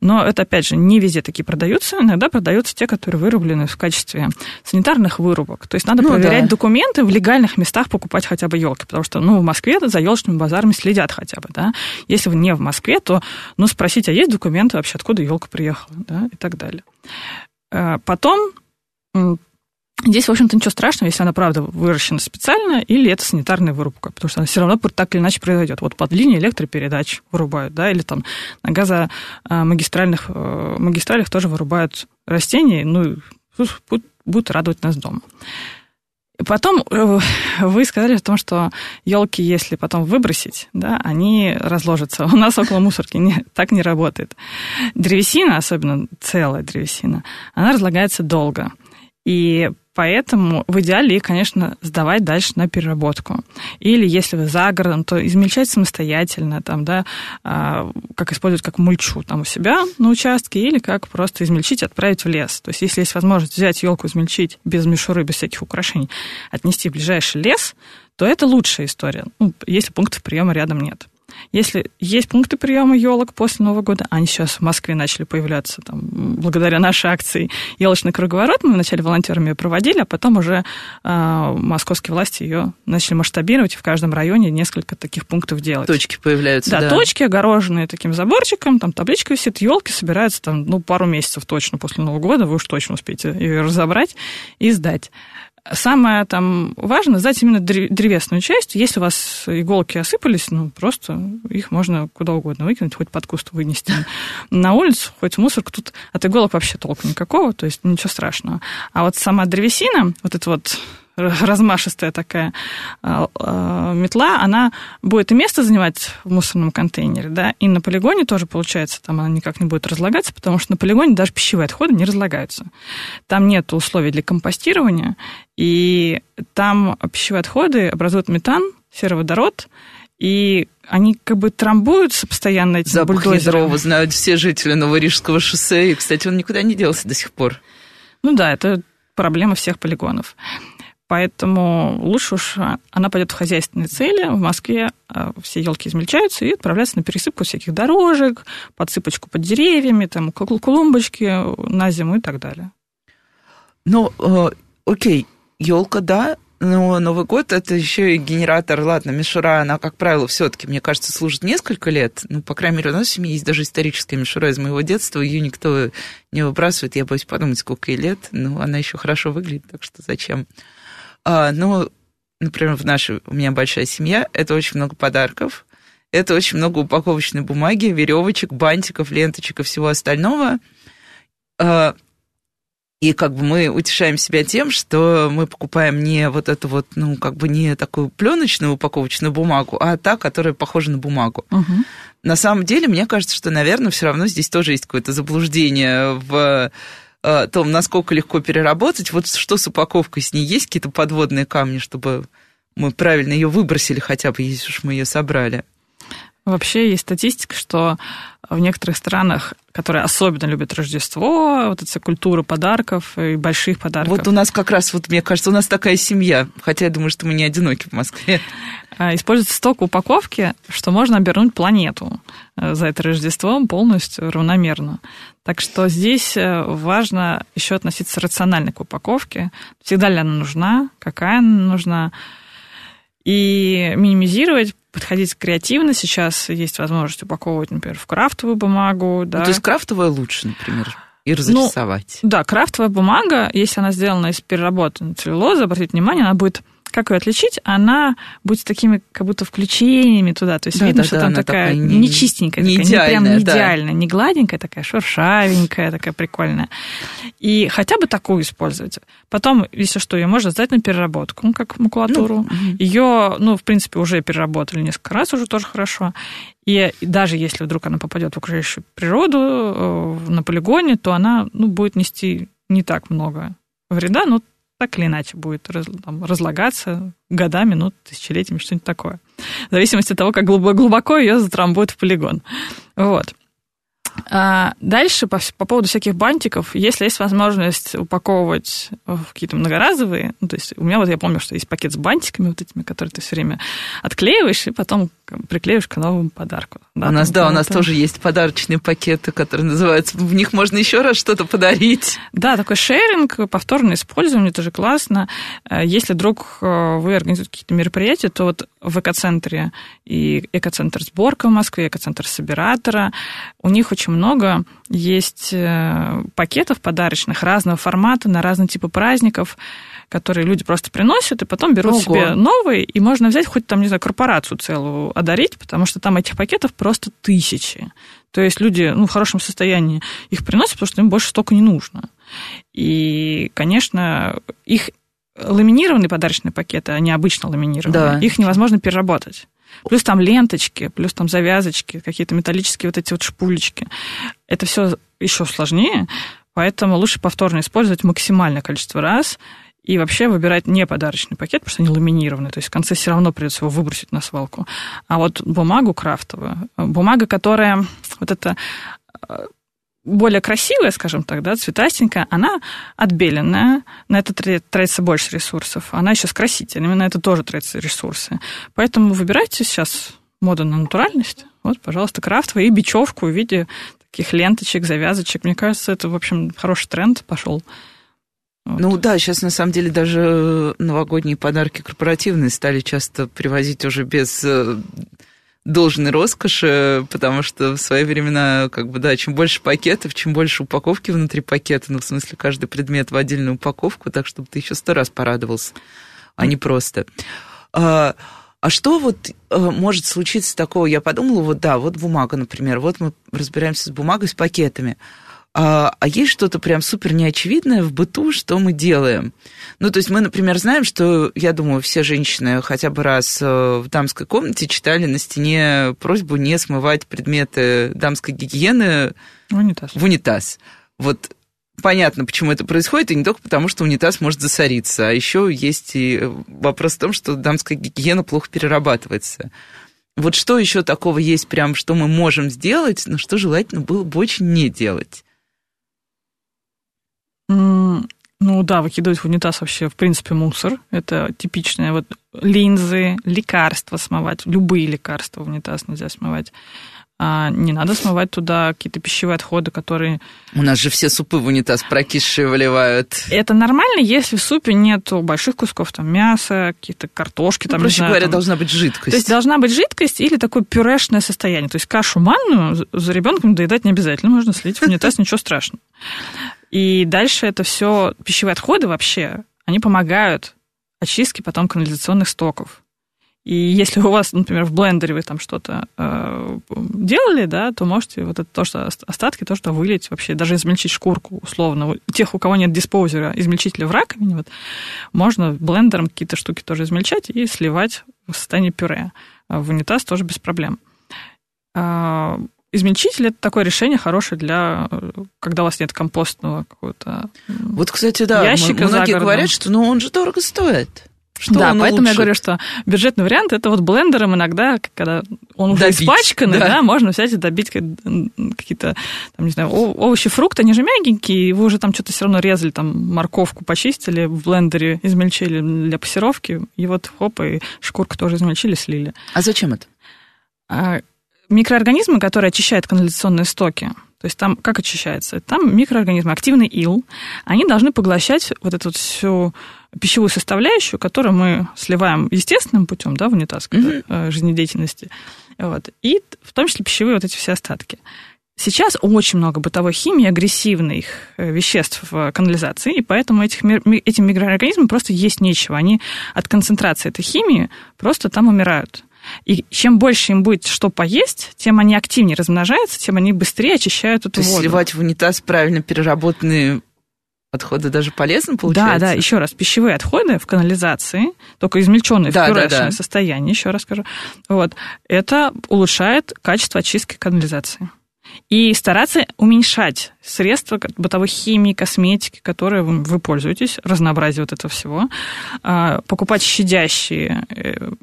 Но это, опять же, не везде такие продаются. Иногда продаются те, которые вырублены в качестве санитарных вырубок. То есть надо проверять документы, в легальных местах покупать хотя бы елки, потому что, в Москве за елочными базарами следят хотя бы, да. Если вы не в Москве, то, спросить, а есть документы вообще, откуда елка приехала, да, и так далее. Потом... Здесь, в общем-то, ничего страшного, если она, правда, выращена специально, или это санитарная вырубка, потому что она все равно так или иначе произойдет. Вот под линию электропередач вырубают, да, или там на газомагистралях тоже вырубают растения, будут радовать нас дома. Потом вы сказали о том, что елки, если потом выбросить, да, они разложатся. У нас около мусорки так не работает. Древесина, особенно целая древесина, она разлагается долго. И поэтому в идеале их, конечно, сдавать дальше на переработку. Или если вы за городом, то измельчать самостоятельно, там, да, как использовать как мульчу там у себя на участке, или как просто измельчить и отправить в лес. То есть если есть возможность взять елку, измельчить без мишуры, без всяких украшений, отнести в ближайший лес, то это лучшая история, если пунктов приема рядом нет. Если есть пункты приема елок после Нового года, они сейчас в Москве начали появляться там, благодаря нашей акции «Елочный круговорот». Мы вначале волонтерами ее проводили, а потом уже московские власти ее начали масштабировать, и в каждом районе несколько таких пунктов делать. Точки появляются, да. Да, точки, огороженные таким заборчиком, там табличка висит, елки собираются там, пару месяцев точно после Нового года, вы уж точно успеете ее разобрать и сдать. Самое там важное сдать именно древесную часть. Если у вас иголки осыпались, просто их можно куда угодно выкинуть, хоть под куст вынести на улицу, хоть в мусорку. Тут от иголок вообще толку никакого, то есть ничего страшного. А вот сама древесина, вот эта вот размашистая такая метла, она будет и место занимать в мусорном контейнере, да, и на полигоне тоже, получается, там она никак не будет разлагаться, потому что на полигоне даже пищевые отходы не разлагаются. Там нет условий для компостирования, и там пищевые отходы образуют метан, сероводород, и они как бы трамбуются постоянно этими бульдозерами. Запах ядрова знают все жители Новорижского шоссе, и, кстати, он никуда не делся до сих пор. Это проблема всех полигонов. Поэтому лучше уж она пойдет в хозяйственные цели. В Москве все елки измельчаются и отправляются на пересыпку всяких дорожек, подсыпочку под деревьями, там, клумбочки на зиму и так далее. Окей, елка, да, но Новый год – это еще и генератор. Ладно, мишура, она, как правило, все-таки, мне кажется, служит несколько лет. По крайней мере, у нас в семье есть даже историческая мишура из моего детства. Ее никто не выбрасывает. Я боюсь подумать, сколько ей лет. Она еще хорошо выглядит, так что зачем? Например, у меня большая семья, это очень много подарков, это очень много упаковочной бумаги, веревочек, бантиков, ленточек и всего остального. И как бы мы утешаем себя тем, что мы покупаем не вот эту вот, не такую пленочную упаковочную бумагу, а та, которая похожа на бумагу. Угу. На самом деле, мне кажется, что, наверное, все равно здесь тоже есть какое-то заблуждение в том, насколько легко переработать, вот что с упаковкой, с ней есть какие-то подводные камни, чтобы мы правильно ее выбросили хотя бы, если уж мы ее собрали? Вообще есть статистика, что в некоторых странах, которые особенно любят Рождество, вот эта культура подарков и больших подарков. Вот у нас как раз, мне кажется, у нас такая семья, хотя я думаю, что мы не одиноки в Москве. Используется столько упаковки, что можно обернуть планету за это Рождество полностью равномерно. Так что здесь важно еще относиться рационально к упаковке. Всегда ли она нужна, какая она нужна. И минимизировать, подходить креативно. Сейчас есть возможность упаковывать, например, в крафтовую бумагу. Да. То есть крафтовая лучше, например, и разрисовать. Крафтовая бумага, если она сделана из переработанной целлюлозы, обратите внимание, она будет, как ее отличить, она будет с такими как будто включениями туда. То есть видно, что там такая не чистенькая, не идеальная, не гладенькая, такая шершавенькая, такая прикольная. И хотя бы такую использовать. Потом, если что, ее можно сдать на переработку, как макулатуру. Ее, в принципе, уже переработали несколько раз, уже тоже хорошо. И даже если вдруг она попадет в окружающую природу, на полигоне, то она будет нести не так много вреда, так или иначе будет разлагаться годами, тысячелетиями, что-нибудь такое. В зависимости от того, как глубоко ее затрамбуют в полигон. Вот. Дальше по поводу всяких бантиков. Если есть возможность упаковывать в какие-то многоразовые, ну, то есть у меня вот я помню, что есть пакет с бантиками вот этими, которые ты все время отклеиваешь и потом приклеиваешь к новому подарку. Да, у нас тоже есть подарочные пакеты, которые называются, в них можно еще раз что-то подарить. Да, такой шеринг, повторное использование, это же классно. Если вдруг вы организуете какие-то мероприятия, то вот в экоцентре и экоцентр «Сборка» в Москве, экоцентр «Собиратора», у них очень много есть пакетов подарочных разного формата на разные типы праздников, которые люди просто приносят и потом берут себе новые, и можно взять хоть там, не знаю, корпорацию целую одарить, потому что там этих пакетов просто тысячи. То есть люди, ну, в хорошем состоянии их приносят, потому что им больше столько не нужно. И, конечно, их ламинированные подарочные пакеты, они обычно ламинированные, да. Их невозможно переработать. Плюс там ленточки, плюс там завязочки, какие-то металлические вот эти вот шпулечки. Это все еще сложнее, поэтому лучше повторно использовать максимальное количество раз и вообще выбирать не подарочный пакет, потому что они ламинированные, то есть в конце все равно придется его выбросить на свалку. А вот бумагу крафтовую, бумага, которая вот эта более красивая, скажем так, да, цветастенькая, она отбеленная, на это тратится больше ресурсов, она еще с красителями, на это тоже тратятся ресурсы. Поэтому выбирайте сейчас моду на натуральность, вот, пожалуйста, крафтовую и бечевку в виде таких ленточек, завязочек. Мне кажется, это, в общем, хороший тренд пошел. Вот. Ну да, сейчас на самом деле даже новогодние подарки корпоративные стали часто привозить уже без должной роскоши, потому что в свои времена, как бы, да, чем больше пакетов, чем больше упаковки внутри пакета, ну, в смысле, каждый предмет в отдельную упаковку, так, чтобы ты еще 100 раз порадовался, а не просто. А что вот может случиться такого? Я подумала, вот да, вот бумага, например, вот мы разбираемся с бумагой, с пакетами. А есть что-то прям супер неочевидное в быту, что мы делаем? Ну, то есть мы, например, знаем, что, я думаю, все женщины хотя бы раз в дамской комнате читали на стене просьбу не смывать предметы дамской гигиены в унитаз. Вот понятно, почему это происходит, и не только потому, что унитаз может засориться, а еще есть и вопрос в том, что дамская гигиена плохо перерабатывается. Вот что еще такого есть прям, что мы можем сделать, но что желательно было бы очень не делать? Ну да, выкидывать в унитаз вообще, в принципе, мусор. Это типичное. Вот линзы, лекарства смывать. Любые лекарства в унитаз нельзя смывать. А не надо смывать туда какие-то пищевые отходы, которые... У нас же все супы в унитаз прокисшие выливают. Это нормально, если в супе нет больших кусков там, мяса, какие-то картошки. Там, проще говоря, должна быть жидкость. То есть должна быть жидкость или такое пюрешное состояние. То есть кашу манную за ребенком доедать не обязательно. Можно слить в унитаз, ничего страшного. И дальше это все пищевые отходы вообще, они помогают очистке потом канализационных стоков. И если у вас, например, в блендере вы там что-то делали, да, то можете вот это то, что остатки, то, что вылить, вообще даже измельчить шкурку условно. Тех, у кого нет диспоузера, измельчителя в раковине, вот, можно блендером какие-то штуки тоже измельчать и сливать в состоянии пюре. В унитаз тоже без проблем. Измельчитель – это такое решение хорошее для, когда у вас нет компостного какого-то ящика. Вот, кстати, да, многие говорят, что он же дорого стоит. Что да, поэтому улучшит? Я говорю, что бюджетный вариант – это вот блендером иногда, когда он уже испачканный, да. Да, можно взять и добить какие-то, там, не знаю, овощи, фрукты, они же мягенькие, и вы уже там что-то все равно резали, там морковку почистили в блендере, измельчили для пассировки, и вот хоп, и шкурку тоже измельчили, слили. А зачем это? Микроорганизмы, которые очищают канализационные стоки, то есть там как очищается? Там микроорганизмы, активный ил, они должны поглощать вот эту вот всю пищевую составляющую, которую мы сливаем естественным путем, да, в унитаз жизнедеятельности, вот. И в том числе пищевые вот эти все остатки. Сейчас очень много бытовой химии, агрессивных веществ в канализации, и поэтому этим микроорганизмам просто есть нечего. Они от концентрации этой химии просто там умирают. И чем больше им будет что поесть, тем они активнее размножаются, тем они быстрее очищают эту воду. То есть сливать в унитаз правильно переработанные отходы даже полезно получается? Да, да, еще раз, пищевые отходы в канализации, только измельченные в пюрешное состояние, еще раз скажу, вот, это улучшает качество очистки канализации. и стараться уменьшать средства бытовой химии, косметики, которые вы пользуетесь, разнообразие вот этого всего, покупать щадящие,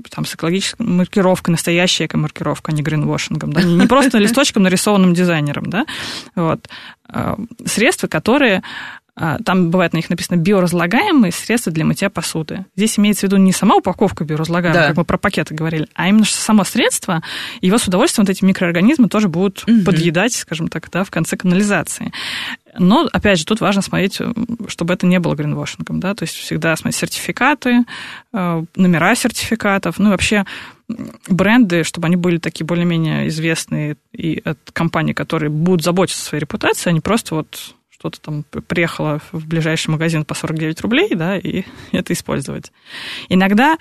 там, с экологической маркировкой, настоящая эко-маркировка, а не гринвошингом, да? Не просто листочком, нарисованным дизайнером, да? Вот. Средства, которые... Там бывает на них написано биоразлагаемые средства для мытья посуды. Здесь имеется в виду не сама упаковка биоразлагаемая, да, как мы про пакеты говорили, а именно само средство, его с удовольствием вот эти микроорганизмы тоже будут подъедать, скажем так, да, в конце канализации. Но, опять же, тут важно смотреть, чтобы это не было гринвошингом, да, то есть всегда смотреть сертификаты, номера сертификатов, ну и вообще бренды, чтобы они были такие более-менее известные и от компаний, которые будут заботиться о своей репутации, они просто вот... Кто-то там приехала в ближайший магазин по 49 рублей, да, и это использовать. Иногда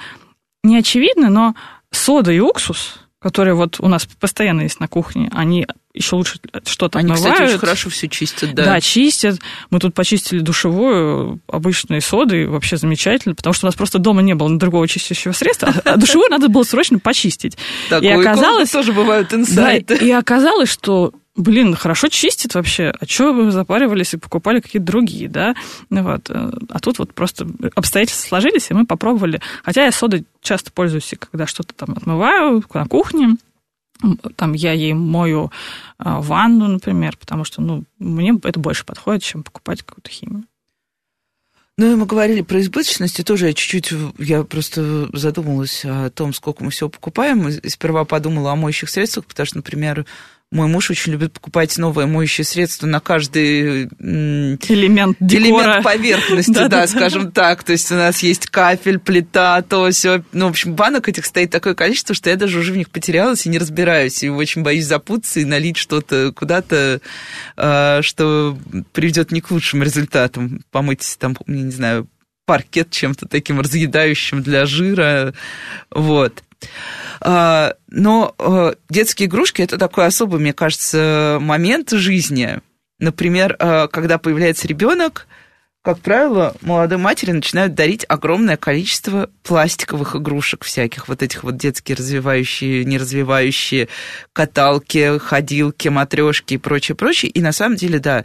не очевидно, но сода и уксус, которые вот у нас постоянно есть на кухне, они еще лучше что-то отмывают. Они, кстати, очень хорошо все чистят, да. Да, чистят. Мы тут почистили душевую обычной содой, вообще замечательно, потому что у нас просто дома не было другого чистящего средства, а душевую надо было срочно почистить. И оказалось... тоже бывают инсайты. И оказалось, что... Блин, хорошо чистит вообще. А чего вы запаривались и покупали какие-то другие, да? Вот. А тут вот просто обстоятельства сложились, и мы попробовали. Хотя я содой часто пользуюсь, когда что-то там отмываю на кухне. Там я ей мою ванну, например, потому что, ну, мне это больше подходит, чем покупать какую-то химию. Ну, и мы говорили про избыточность, и тоже я просто задумалась о том, сколько мы всего покупаем. И сперва подумала о моющих средствах, потому что, например, мой муж очень любит покупать новые моющие средства на каждый элемент поверхности, да, скажем так. То есть у нас есть кафель, плита, то все. Ну, в общем, банок этих стоит такое количество, что я даже уже в них потерялась и не разбираюсь. И очень боюсь запутаться и налить что-то куда-то, что приведет не к лучшим результатам. Помыть там, я не знаю, паркет чем-то таким разъедающим для жира. Вот. Но детские игрушки – это такой особый, мне кажется, момент жизни. Например, когда появляется ребенок, как правило, молодые матери начинают дарить огромное количество пластиковых игрушек всяких, вот этих вот детские развивающие, неразвивающие, каталки, ходилки, матрешки и прочее. И на самом деле, да,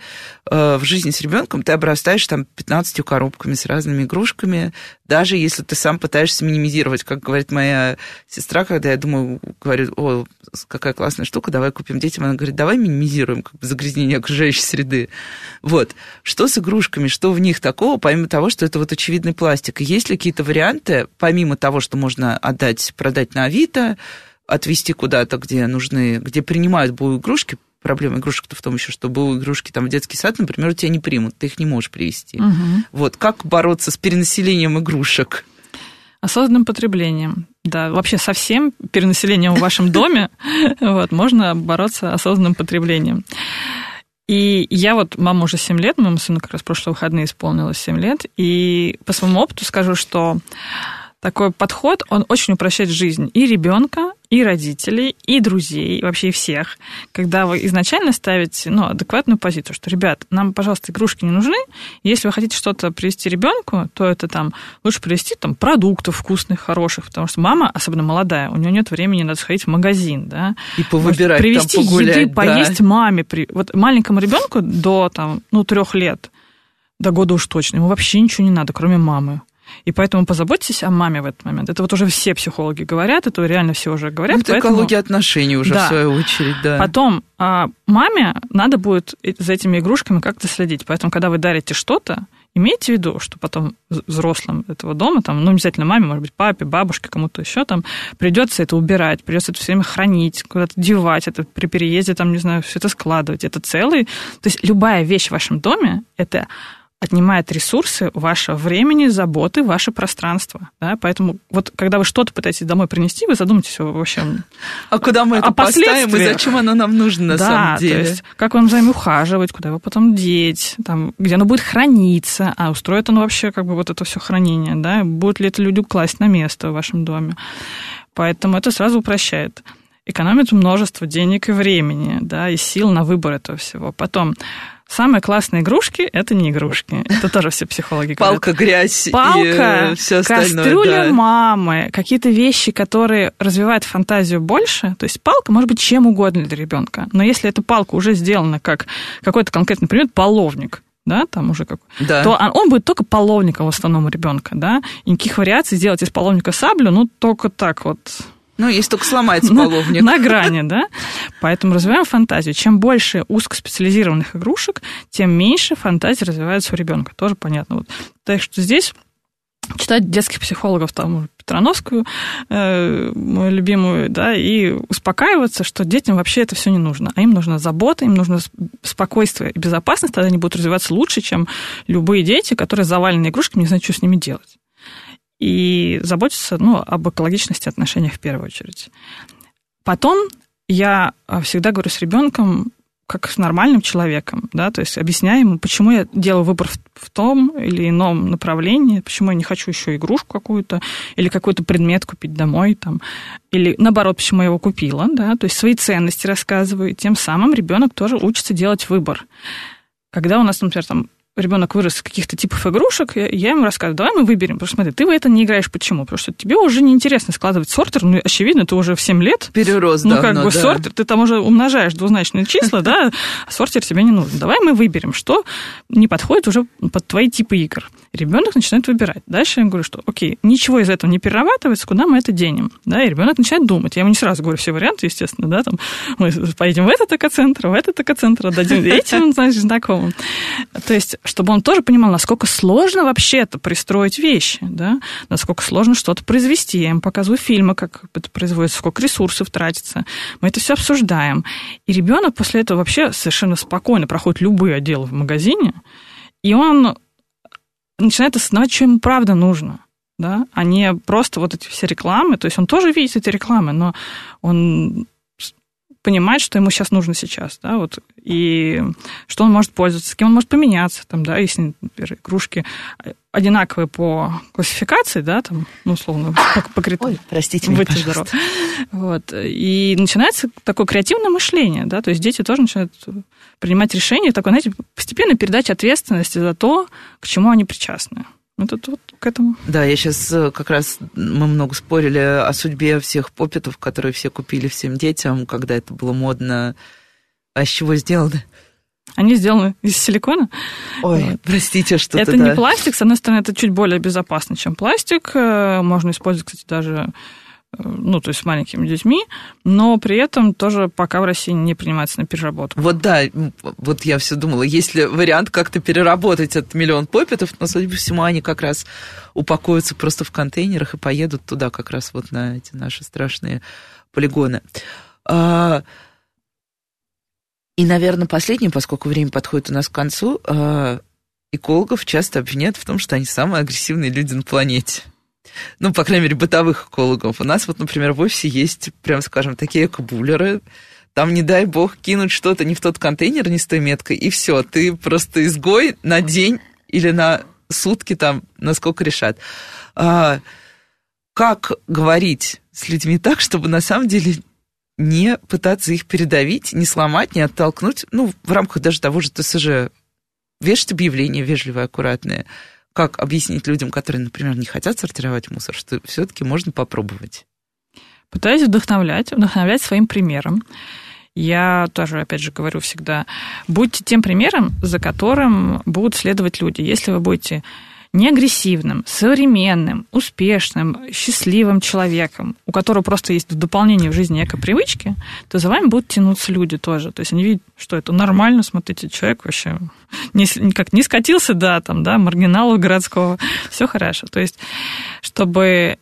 в жизни с ребенком ты обрастаешь там 15 коробками с разными игрушками, даже если ты сам пытаешься минимизировать. Как говорит моя сестра, когда я думаю, говорю, о, какая классная штука, давай купим детям. Она говорит, давай минимизируем как бы загрязнение окружающей среды. Вот. Что с игрушками, что в них такого, помимо того, что это вот очевидный пластик? Есть ли какие-то варианты, помимо того, что можно отдать, продать на Авито, отвезти куда-то, где нужны, где принимают былые игрушки? Проблема игрушек-то в том еще, что былые игрушки там в детский сад, например, тебя не примут, ты их не можешь привезти. Угу. Вот. Как бороться с перенаселением игрушек? Осознанным потреблением. Да, вообще со всем перенаселением в вашем доме можно бороться осознанным потреблением. И я вот, мама уже 7 лет, моему сыну как раз в прошлые выходные исполнилось 7 лет, и по своему опыту скажу, что такой подход, он очень упрощает жизнь и ребенка, и родителей, и друзей, и вообще всех. Когда вы изначально ставите, ну, адекватную позицию, что, ребят, нам, пожалуйста, игрушки не нужны. Если вы хотите что-то привезти ребенку, то это там лучше привезти там продуктов вкусных, хороших, потому что мама, особенно молодая, у нее нет времени, надо сходить в магазин, да. И повыбирать, привезти там погулять, еды, да, поесть маме. Вот маленькому ребенку до там, 3 лет, до года уж точно, ему вообще ничего не надо, кроме мамы. И поэтому позаботьтесь о маме в этот момент. Это вот уже все психологи говорят, это реально все уже говорят. Это поэтому... экология отношений уже, да, в свою очередь, да. Потом маме надо будет за этими игрушками как-то следить. Поэтому, когда вы дарите что-то, имейте в виду, что потом взрослым этого дома, там, ну, обязательно маме, может быть, папе, бабушке, кому-то еще там, придется это убирать, придется это все время хранить, куда-то девать, это при переезде, там, не знаю, все это складывать. Это целый... То есть любая вещь в вашем доме – это... отнимает ресурсы вашего времени, заботы, ваше пространство. Да? Поэтому вот когда вы что-то пытаетесь домой принести, вы задумайтесь вообще о последствиях. А куда мы это поставим и зачем оно нам нужно на самом деле? Да, то есть как вам за ним ухаживать, куда его потом деть, там, где оно будет храниться, а устроит оно вообще как бы вот это все хранение, да? Будут ли это люди класть на место в вашем доме. Поэтому это сразу упрощает. Экономит множество денег и времени, да, и сил на выбор этого всего. Потом Самые классные игрушки – это не игрушки. Это тоже все психологи говорят. Палка, грязь и все остальное. Кастрюля мамы, какие-то вещи, которые развивают фантазию больше. То есть палка может быть чем угодно для ребенка. Но если эта палка уже сделана как какой-то конкретный, например, половник, да, там уже как, да, то он будет только половником в основном у ребенка, да, и никаких вариаций сделать из половника саблю, ну, только так вот. Ну, если только сломается половник. На грани, да. Поэтому развиваем фантазию. Чем больше узкоспециализированных игрушек, тем меньше фантазии развивается у ребенка. Тоже понятно. Вот. Так что здесь читать детских психологов, там, Петрановскую, мою любимую, да, и успокаиваться, что детям вообще это все не нужно. А им нужна забота, им нужно спокойствие и безопасность, тогда они будут развиваться лучше, чем любые дети, которые завалены игрушками, не знают, что с ними делать. И заботиться, ну, об экологичности отношений в первую очередь. Потом я всегда говорю с ребенком как с нормальным человеком, да, то есть объясняю ему, почему я делаю выбор в том или ином направлении, почему я не хочу еще игрушку какую-то или какой-то предмет купить домой, там, или, наоборот, почему я его купила, да, то есть свои ценности рассказываю, и тем самым ребенок тоже учится делать выбор. Когда у нас, например, там, ребенок вырос из каких-то типов игрушек, я ему рассказываю, давай мы выберем, потому что, смотри, ты в это не играешь, почему? Потому что тебе уже неинтересно складывать сортер, ну, очевидно, ты уже в 7 лет. Перерос, ну, давно, как бы, да, сортер, ты там уже умножаешь двузначные числа, да, а сортер тебе не нужен. Давай мы выберем, что не подходит уже под твои типы игр. Ребенок начинает выбирать. Дальше я ему говорю, что, окей, ничего из этого не перерабатывается, куда мы это денем? Да, и ребенок начинает думать. Я ему не сразу говорю все варианты, естественно, да, там, мы поедем в этот экоцентр, в этот экоцентр, отдадим этим, значит, знакомым. То есть чтобы он тоже понимал, насколько сложно вообще-то пристроить вещи, да? Насколько сложно что-то произвести. Я им показываю фильмы, как это производится, сколько ресурсов тратится. Мы это все обсуждаем. И ребенок после этого вообще совершенно спокойно проходит любые отделы в магазине, и он начинает осознавать, что ему правда нужно, да? А не просто вот эти все рекламы. То есть он тоже видит эти рекламы, но он понимать, что ему сейчас нужно сейчас, да, вот, и что он может пользоваться, с кем он может поменяться, там, да, если, например, игрушки одинаковые по классификации, да, там, ну, условно, по критериям. Ой, простите меня, пожалуйста. Вот, и начинается такое креативное мышление, да, то есть дети тоже начинают принимать решения, такой, знаете, постепенно передача ответственности за то, к чему они причастны. Это вот к этому. Да, я сейчас как раз, мы много спорили о судьбе всех поппетов, которые все купили всем детям, когда это было модно. А из чего сделаны? Они сделаны из силикона. Ой, вот, простите, что-то, это да, не пластик, с одной стороны, это чуть более безопасно, чем пластик. Можно использовать, кстати, даже, ну, то есть с маленькими детьми, но при этом тоже пока в России не принимается на переработку. Вот да, вот я все думала, есть ли вариант как-то переработать этот миллион поппетов, но, судя по всему, они как раз упакуются просто в контейнерах и поедут туда как раз вот на эти наши страшные полигоны. И, наверное, последнее, поскольку время подходит у нас к концу, экологов часто обвиняют в том, что они самые агрессивные люди на планете. Ну, по крайней мере, бытовых экологов. У нас вот, например, в офисе есть, прям скажем, такие экобуллеры. Там, не дай бог, кинуть что-то не в тот контейнер, не с той меткой, и все. Ты просто изгой на день или на сутки, там, насколько решат. Как говорить с людьми так, чтобы на самом деле не пытаться их передавить, не сломать, не оттолкнуть? Ну, в рамках даже того же ТСЖ. Вешать объявления вежливые, аккуратные. Как объяснить людям, которые, например, не хотят сортировать мусор, что все-таки можно попробовать? Пытаюсь вдохновлять своим примером. Я тоже, опять же, говорю всегда, будьте тем примером, за которым будут следовать люди. Если вы будете неагрессивным, современным, успешным, счастливым человеком, у которого просто есть в дополнение в жизни эко-привычки, то за вами будут тянуться люди тоже. То есть они видят, что это нормально, смотрите, человек вообще никак не скатился до там, да, маргинала городского. Все хорошо. То есть, чтобы...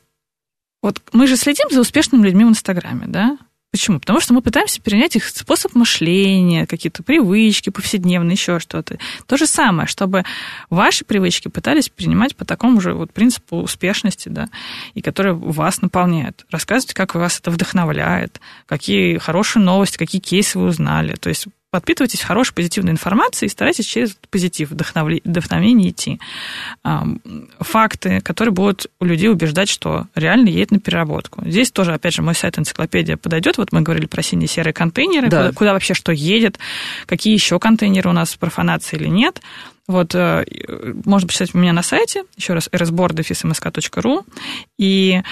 Вот мы же следим за успешными людьми в Инстаграме, да? Почему? Потому что мы пытаемся перенять их способ мышления, какие-то привычки повседневные, еще что-то. То же самое, чтобы ваши привычки пытались принимать по такому же вот принципу успешности, да, и которые вас наполняют. Рассказывайте, как вас это вдохновляет, какие хорошие новости, какие кейсы вы узнали. То есть подпитывайтесь хорошей позитивной информацией и старайтесь через позитив, вдохновение идти. Факты, которые будут у людей убеждать, что реально едет на переработку. Здесь тоже, опять же, мой сайт «Энциклопедия» подойдет. Вот мы говорили про синие и серые контейнеры, да. куда вообще что едет, какие еще контейнеры у нас в профанации или нет. Вот, можно почитать у меня на сайте, еще раз, resboardofsmsk.ru, и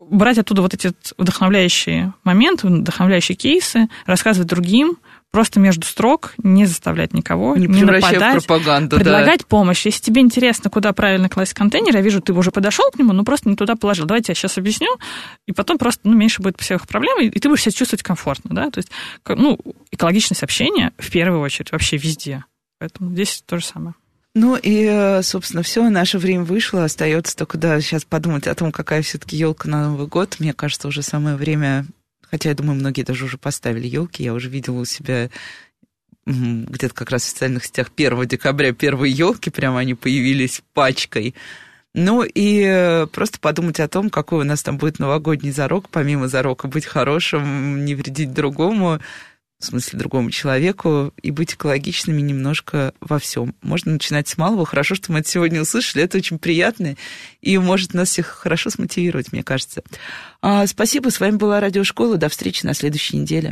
брать оттуда вот эти вдохновляющие моменты, вдохновляющие кейсы, рассказывать другим, просто между строк, не заставлять никого, не нападать, в пропаганду, предлагать помощь. Если тебе интересно, куда правильно класть контейнер, я вижу, ты уже подошел к нему, но просто не туда положил. Давайте я сейчас объясню, и потом просто меньше будет всех проблем, и ты будешь себя чувствовать комфортно. Да? То есть, экологичность общения в первую очередь вообще везде. Поэтому здесь то же самое. Ну и, собственно, все, наше время вышло. Остается только сейчас подумать о том, какая все-таки елка на Новый год. Мне кажется, уже самое время, хотя я думаю, многие даже уже поставили елки. Я уже видела у себя где-то как раз в социальных сетях 1 декабря первые елки, прямо они появились пачкой. Ну и просто подумать о том, какой у нас там будет новогодний зарок, помимо зарока быть хорошим, не вредить другому, в смысле другому человеку, и быть экологичными немножко во всем. Можно начинать с малого. Хорошо, что мы это сегодня услышали. Это очень приятно и может нас всех хорошо смотивировать, мне кажется. Спасибо. С вами была Радиошкола. До встречи на следующей неделе.